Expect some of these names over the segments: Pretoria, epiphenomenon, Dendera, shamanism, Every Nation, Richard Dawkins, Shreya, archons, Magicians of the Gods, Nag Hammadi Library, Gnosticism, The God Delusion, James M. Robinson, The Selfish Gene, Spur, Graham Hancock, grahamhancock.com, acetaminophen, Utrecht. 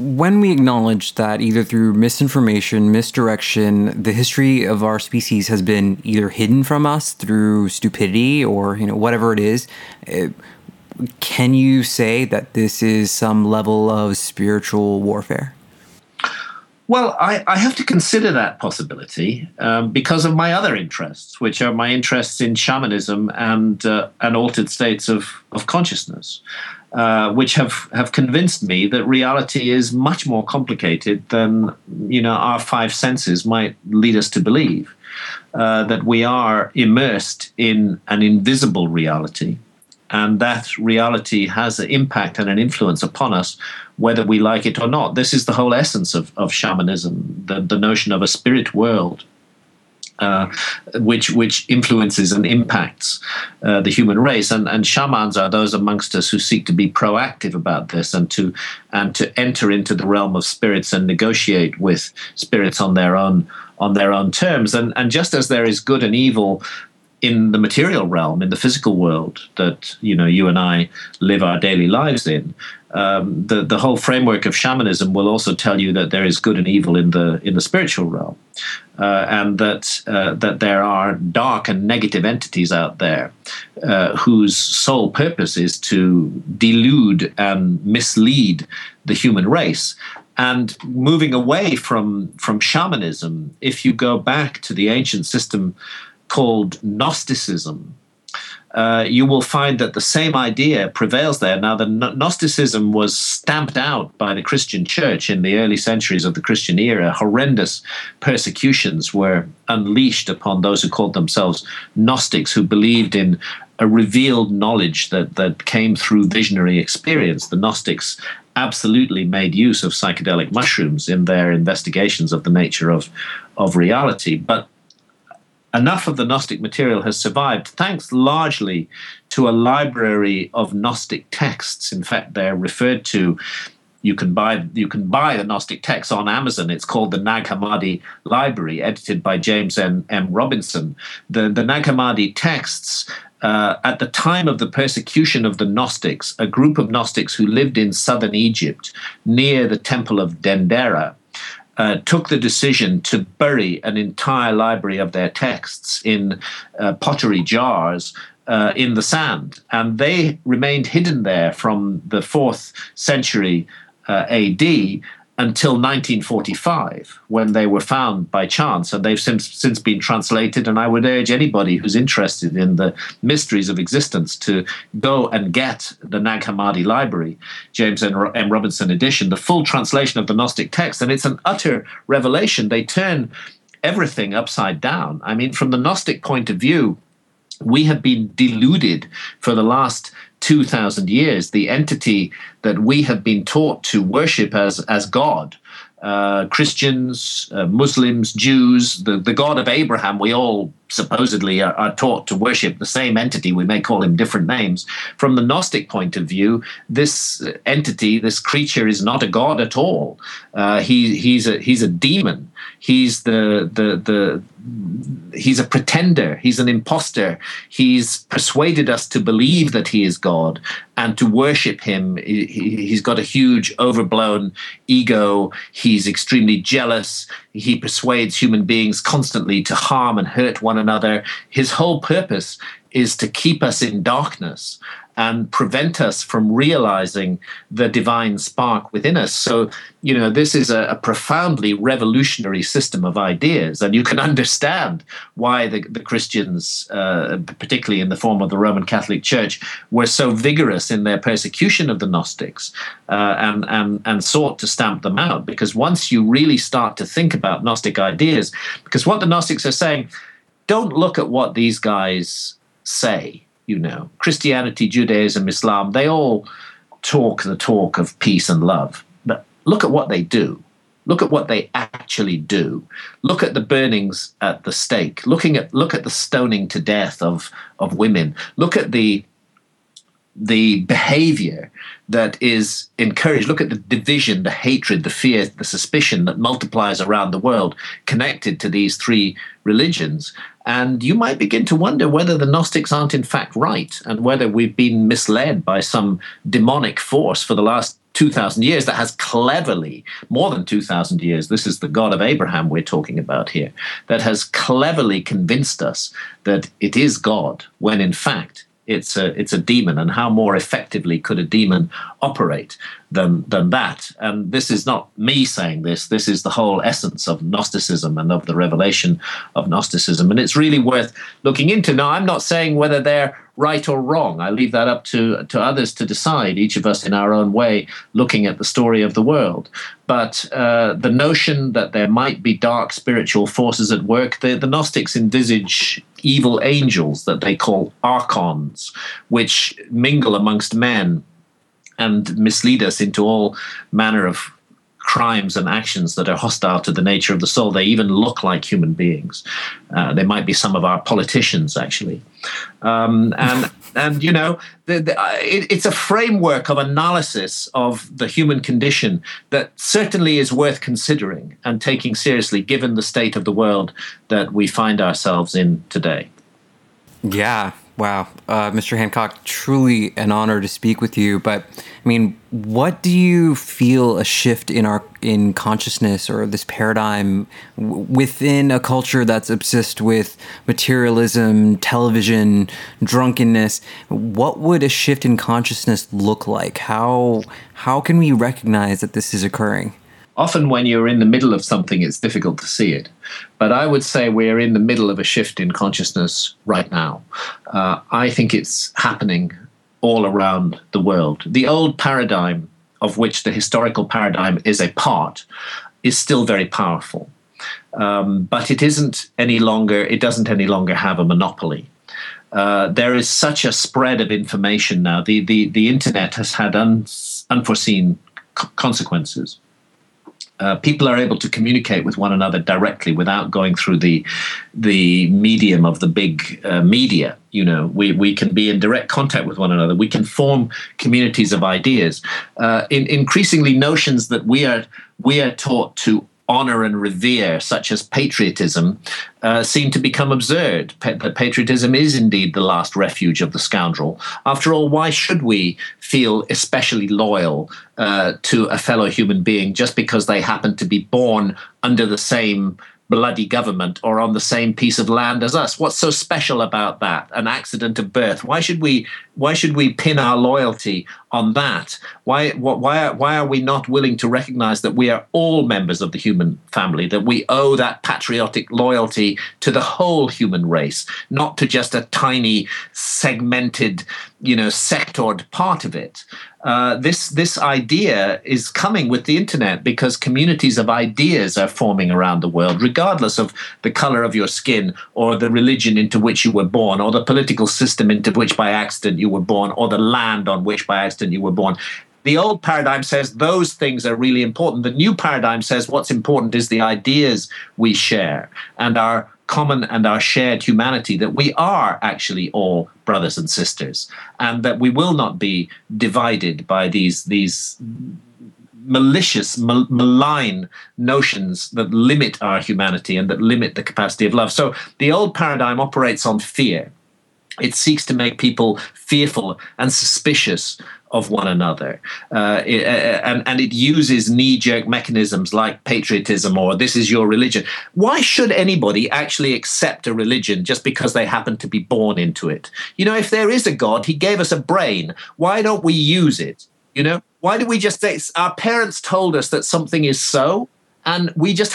When we acknowledge that either through misinformation, misdirection, the history of our species has been either hidden from us through stupidity or, whatever it is, can you say that this is some level of spiritual warfare? Well, I have to consider that possibility because of my other interests, which are my interests in shamanism and altered states of consciousness. Which have convinced me that reality is much more complicated than our five senses might lead us to believe. That we are immersed in an invisible reality, and that reality has an impact and an influence upon us, whether we like it or not. This is the whole essence of shamanism, the notion of a spirit world. Which influences and impacts the human race, and shamans are those amongst us who seek to be proactive about this and to enter into the realm of spirits and negotiate with spirits on their own terms. And just as there is good and evil in the material realm, in the physical world that you and I live our daily lives in, the whole framework of shamanism will also tell you that there is good and evil in the spiritual realm. And that there are dark and negative entities out there whose sole purpose is to delude and mislead the human race. And moving away from shamanism, if you go back to the ancient system called Gnosticism, you will find that the same idea prevails there. Now, the Gnosticism was stamped out by the Christian church in the early centuries of the Christian era. Horrendous persecutions were unleashed upon those who called themselves Gnostics, who believed in a revealed knowledge that came through visionary experience. The Gnostics absolutely made use of psychedelic mushrooms in their investigations of the nature of reality. But enough of the Gnostic material has survived, thanks largely to a library of Gnostic texts. In fact, they're referred to. You can buy the Gnostic texts on Amazon. It's called the Nag Hammadi Library, edited by James M. Robinson. The Nag Hammadi texts. At the time of the persecution of the Gnostics, a group of Gnostics who lived in southern Egypt near the temple of Dendera, took the decision to bury an entire library of their texts in pottery jars in the sand. And they remained hidden there from the 4th century AD until 1945, when they were found by chance, and they've since been translated. And I would urge anybody who's interested in the mysteries of existence to go and get the Nag Hammadi Library, James M. Robinson edition, the full translation of the Gnostic text. And it's an utter revelation. They turn everything upside down. I mean, from the Gnostic point of view, we have been deluded for the last 2,000 years. The entity that we have been taught to worship as God, Christians, Muslims, Jews, the God of Abraham, we all supposedly are taught to worship the same entity. We may call him different names. From the Gnostic point of view, this entity, this creature, is not a god at all. He's a demon. He's he's a pretender. He's an imposter. He's persuaded us to believe that he is God and to worship him. He's got a huge overblown ego. He's extremely jealous. He persuades human beings constantly to harm and hurt one another. His whole purpose is to keep us in darkness and prevent us from realizing the divine spark within us. So, this is a profoundly revolutionary system of ideas, and you can understand why the Christians, particularly in the form of the Roman Catholic Church, were so vigorous in their persecution of the Gnostics and sought to stamp them out. Because once you really start to think about Gnostic ideas, because what the Gnostics are saying, don't look at what these guys say. Christianity, Judaism, Islam, they all talk the talk of peace and love, but look at what they do. Look at what they actually do. Look at the burnings at the stake. Look at the stoning to death of women. Look at the behavior that is encouraged. Look at the division, the hatred, the fear, the suspicion that multiplies around the world connected to these three religions. And you might begin to wonder whether the Gnostics aren't in fact right, and whether we've been misled by some demonic force for the last 2,000 years that has cleverly, more than 2,000 years, this is the God of Abraham we're talking about here, that has cleverly convinced us that it is God when in fact it's a demon. And how more effectively could a demon operate than that? And this is not me saying this. This is the whole essence of Gnosticism and of the revelation of Gnosticism. And it's really worth looking into. Now, I'm not saying whether they're right or wrong. I leave that up to others to decide, each of us in our own way, looking at the story of the world. But the notion that there might be dark spiritual forces at work, the Gnostics envisage evil angels that they call archons, which mingle amongst men and mislead us into all manner of crimes and actions that are hostile to the nature of the soul. They even look like human beings. They might be some of our politicians, actually. And you know, it's a framework of analysis of the human condition that certainly is worth considering and taking seriously, given the state of the world that we find ourselves in today. Yeah. Wow. Mr. Hancock, truly an honor to speak with you. But I mean, what do you feel a shift in consciousness or this paradigm within a culture that's obsessed with materialism, television, drunkenness? What would a shift in consciousness look like? How can we recognize that this is occurring? Often when you're in the middle of something, it's difficult to see it. But I would say we're in the middle of a shift in consciousness right now. I think it's happening all around the world. The old paradigm, of which the historical paradigm is a part, is still very powerful. But it doesn't any longer have a monopoly. There is such a spread of information now. The internet has had unforeseen consequences. People are able to communicate with one another directly without going through the medium of the big media. You know, we can be in direct contact with one another. We can form communities of ideas. Increasingly, notions that we are taught to honor and revere, such as patriotism, seem to become absurd. That patriotism is indeed the last refuge of the scoundrel. After all, why should we feel especially loyal to a fellow human being just because they happen to be born under the same bloody government or on the same piece of land as us? What's so special about that? An accident of birth. Why should we pin our loyalty on that? Why are we not willing to recognize that we are all members of the human family, that we owe that patriotic loyalty to the whole human race, not to just a tiny segmented, sectored part of it? This idea is coming with the internet because communities of ideas are forming around the world, regardless of the color of your skin or the religion into which you were born or the political system into which by accident you were born or the land on which by accident you were born. The old paradigm says those things are really important. The new paradigm says what's important is the ideas we share and our common and our shared humanity, that we are actually all brothers and sisters, and that we will not be divided by these malicious, malign notions that limit our humanity and that limit the capacity of love. So the old paradigm operates on fear. It seeks to make people fearful and suspicious of one another. And it uses knee-jerk mechanisms like patriotism or this is your religion. Why should anybody actually accept a religion just because they happen to be born into it? If there is a God, he gave us a brain. Why don't we use it? Why do we just say our parents told us that something is so? And we just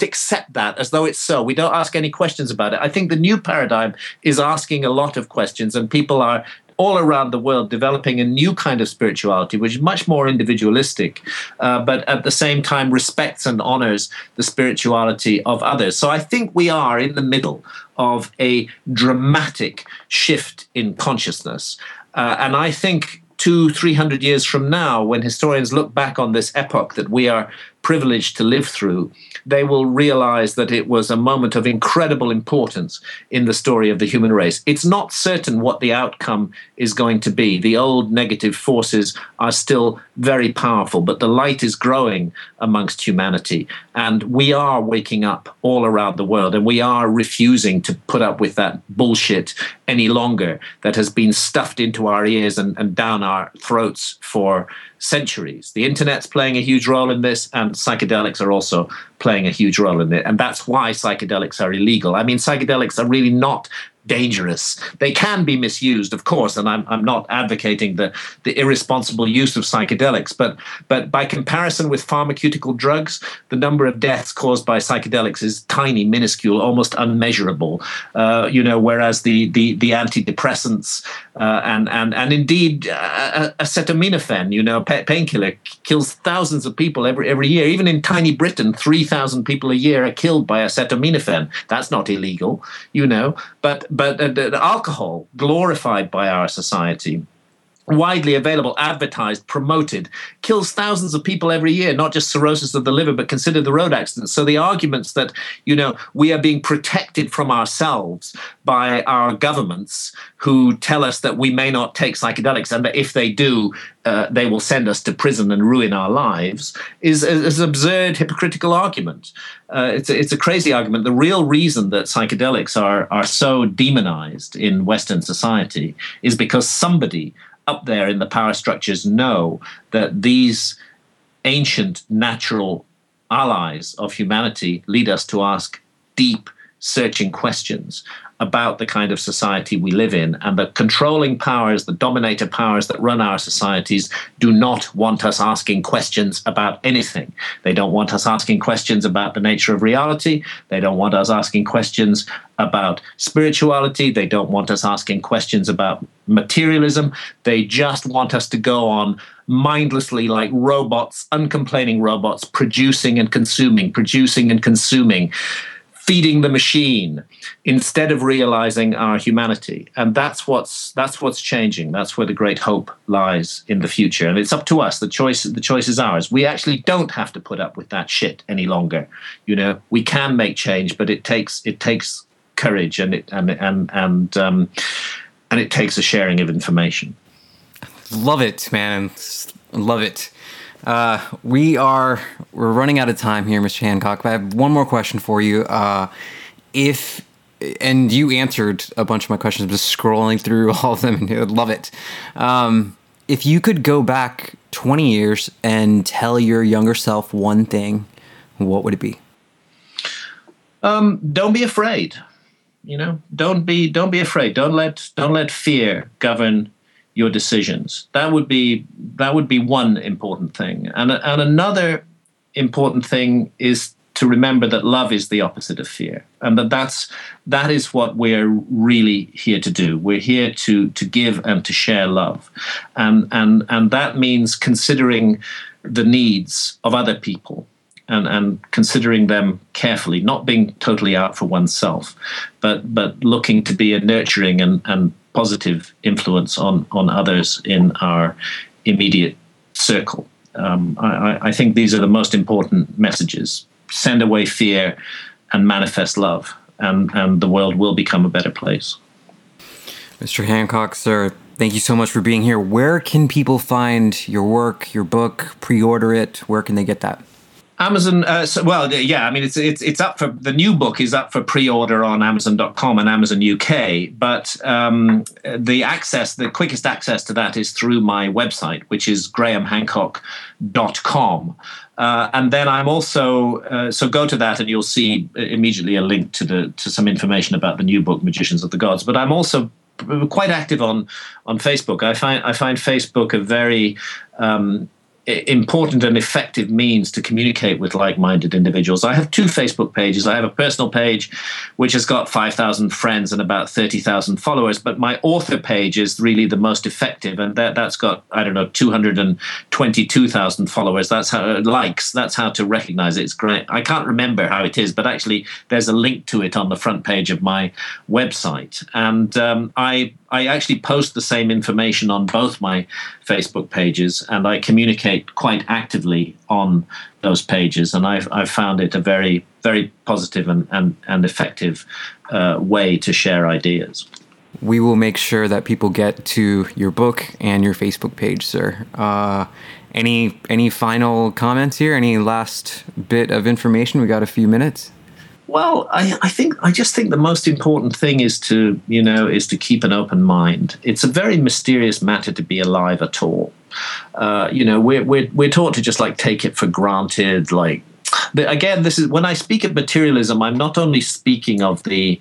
accept that as though it's so. We don't ask any questions about it. I think the new paradigm is asking a lot of questions, and people are all around the world developing a new kind of spirituality, which is much more individualistic, but at the same time respects and honors the spirituality of others. So I think we are in the middle of a dramatic shift in consciousness. And I think 200-300 years from now, when historians look back on this epoch that we are privileged to live through, they will realize that it was a moment of incredible importance in the story of the human race. It's not certain what the outcome is going to be. The old negative forces are still very powerful, but the light is growing amongst humanity, and we are waking up all around the world, and we are refusing to put up with that bullshit any longer that has been stuffed into our ears and down our throats for centuries. The internet's playing a huge role in this, and psychedelics are also playing a huge role in it. And that's why psychedelics are illegal. I mean, psychedelics are really not dangerous. They can be misused, of course, and I'm not advocating the irresponsible use of psychedelics, but by comparison with pharmaceutical drugs, the number of deaths caused by psychedelics is tiny, minuscule, almost unmeasurable, whereas the antidepressants and indeed acetaminophen, painkiller, kills thousands of people every year. Even in tiny Britain, 3,000 people a year are killed by acetaminophen. That's not illegal, But alcohol, glorified by our society, widely available, advertised, promoted, kills thousands of people every year, not just cirrhosis of the liver, but consider the road accidents. So the arguments that, we are being protected from ourselves by our governments who tell us that we may not take psychedelics and that if they do, they will send us to prison and ruin our lives, is an absurd, hypocritical argument. It's a crazy argument. The real reason that psychedelics are so demonized in Western society is because somebody up there in the power structures know that these ancient natural allies of humanity lead us to ask deep, searching questions about the kind of society we live in, and the controlling powers, the dominator powers that run our societies do not want us asking questions about anything. They don't want us asking questions about the nature of reality. They don't want us asking questions about spirituality. They don't want us asking questions about materialism. They just want us to go on mindlessly like robots, uncomplaining robots, producing and consuming, feeding the machine instead of realizing our humanity. And that's what's changing. That's where the great hope lies in the future. And it's up to us. The choice is ours. We actually don't have to put up with that shit any longer. We can make change, but it takes courage and it takes a sharing of information. Love it, man. Love it. We're running out of time here, Mr. Hancock, but I have one more question for you. And you answered a bunch of my questions, just scrolling through all of them, and I love it. If you could go back 20 years and tell your younger self one thing, what would it be? Don't be afraid. Don't be afraid. Don't let fear govern your decisions. That would be one important thing, and another important thing is to remember that love is the opposite of fear, and that is what we're really here to do. We're here to give and to share love, and that means considering the needs of other people and considering them carefully, not being totally out for oneself, but looking to be a nurturing and positive influence on others in our immediate circle. I think these are the most important messages. Send away fear and manifest love, and the world will become a better place. Mr. Hancock, sir, thank you so much for being here. Where can people find your work, your book, pre-order it? Where can they get that? Amazon, it's up for, the new book is up for pre-order on Amazon.com and Amazon UK, but the quickest access to that is through my website, which is grahamhancock.com. And then I'm also, so go to that and you'll see immediately a link to some information about the new book, Magicians of the Gods. But I'm also quite active on Facebook. I find Facebook a very important and effective means to communicate with like-minded individuals. I have two Facebook pages. I have a personal page, which has got 5,000 friends and about 30,000 followers, but my author page is really the most effective, and that's got, 222,000 followers. That's how likes. That's how to recognize it. It's great. I can't remember how it is, but actually there's a link to it on the front page of my website. And I actually post the same information on both my Facebook pages, and I communicate quite actively on those pages. And I've found it a very, very positive and effective way to share ideas. We will make sure that people get to your book and your Facebook page, sir. Any final comments here? Any last bit of information? We got a few minutes. Well, I just think the most important thing is to, is to keep an open mind. It's a very mysterious matter to be alive at all. We're taught to just take it for granted. Again, this is when I speak of materialism, I'm not only speaking of the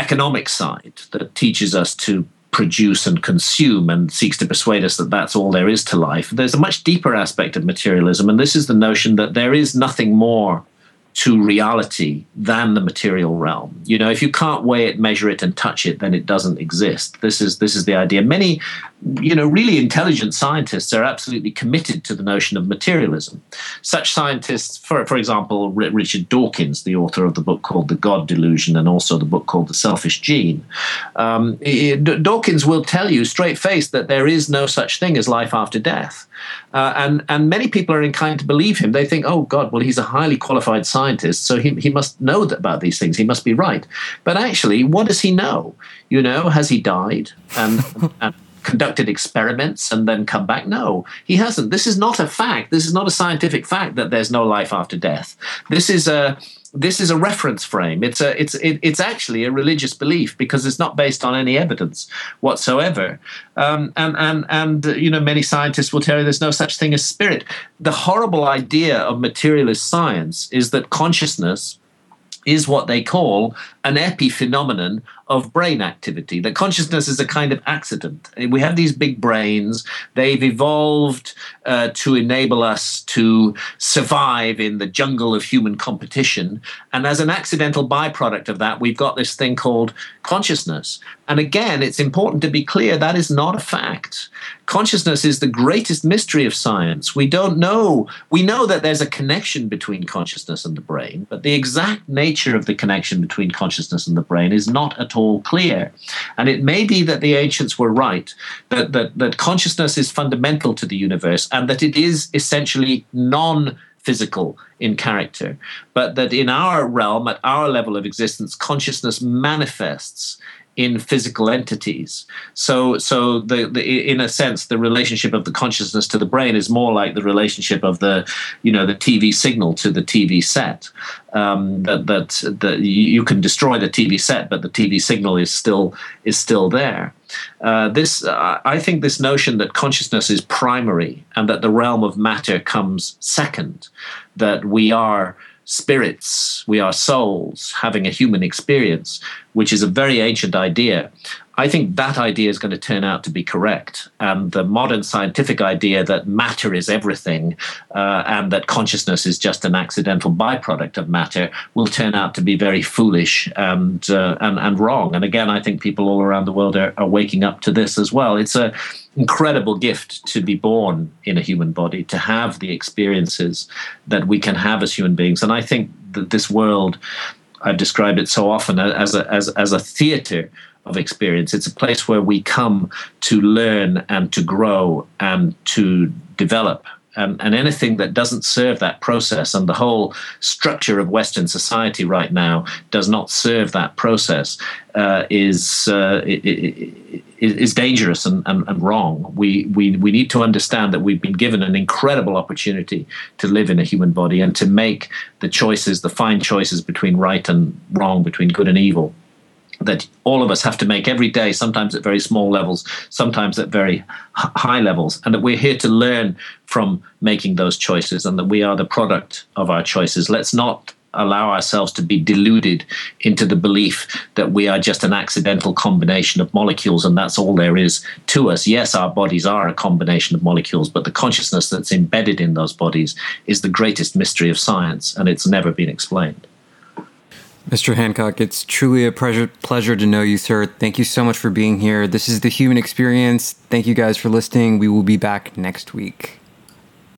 economic side that teaches us to produce and consume and seeks to persuade us that that's all there is to life. There's a much deeper aspect of materialism, and this is the notion that there is nothing more to reality than the material realm. If you can't weigh it, measure it, and touch it, then it doesn't exist. This is the idea. Many, really intelligent scientists are absolutely committed to the notion of materialism. Such scientists, for example, Richard Dawkins, the author of the book called The God Delusion and also the book called The Selfish Gene. Dawkins will tell you straight-faced that there is no such thing as life after death. And many people are inclined to believe him. They think, oh, God, well, he's a highly qualified scientist, so he must know about these things. He must be right. But actually, what does he know? Has he died and conducted experiments and then come back? No, he hasn't. This is not a fact. This is not a scientific fact that there's no life after death. This is a reference frame. It's actually a religious belief because it's not based on any evidence whatsoever. Many scientists will tell you there's no such thing as spirit. The horrible idea of materialist science is that consciousness is what they call an epiphenomenon of brain activity, that consciousness is a kind of accident. We have these big brains. They've evolved to enable us to survive in the jungle of human competition. And as an accidental byproduct of that, we've got this thing called consciousness. And again, it's important to be clear that is not a fact. Consciousness is the greatest mystery of science. We don't know. We know that there's a connection between consciousness and the brain, but the exact nature of the connection between consciousness and the brain is not at all clear. And it may be that the ancients were right, that consciousness is fundamental to the universe and that it is essentially non-physical in character, but that in our realm, at our level of existence, consciousness manifests in physical entities. So in a sense, the relationship of the consciousness to the brain is more like the relationship of the TV signal to the TV set. That you can destroy the TV set, but the TV signal is still there. I think this notion that consciousness is primary and that the realm of matter comes second, that we are spirits, we are souls having a human experience, which is a very ancient idea. I think that idea is going to turn out to be correct. And the modern scientific idea that matter is everything and that consciousness is just an accidental byproduct of matter will turn out to be very foolish and wrong. And again, I think people all around the world are waking up to this as well. It's an incredible gift to be born in a human body, to have the experiences that we can have as human beings. And I think that this world, I've described it so often as a theater of experience. It's a place where we come to learn and to grow and to develop. And anything that doesn't serve that process, and the whole structure of Western society right now does not serve that process, is dangerous and wrong. We need to understand that we've been given an incredible opportunity to live in a human body and to make the choices, the fine choices between right and wrong, between good and evil, that all of us have to make every day, sometimes at very small levels, sometimes at very high levels, and that we're here to learn from making those choices and that we are the product of our choices. Let's not allow ourselves to be deluded into the belief that we are just an accidental combination of molecules and that's all there is to us. Yes, our bodies are a combination of molecules, but the consciousness that's embedded in those bodies is the greatest mystery of science, and it's never been explained. Mr. Hancock, it's truly a pleasure to know you, sir. Thank you so much for being here. This is The Human Experience. Thank you guys for listening. We will be back next week.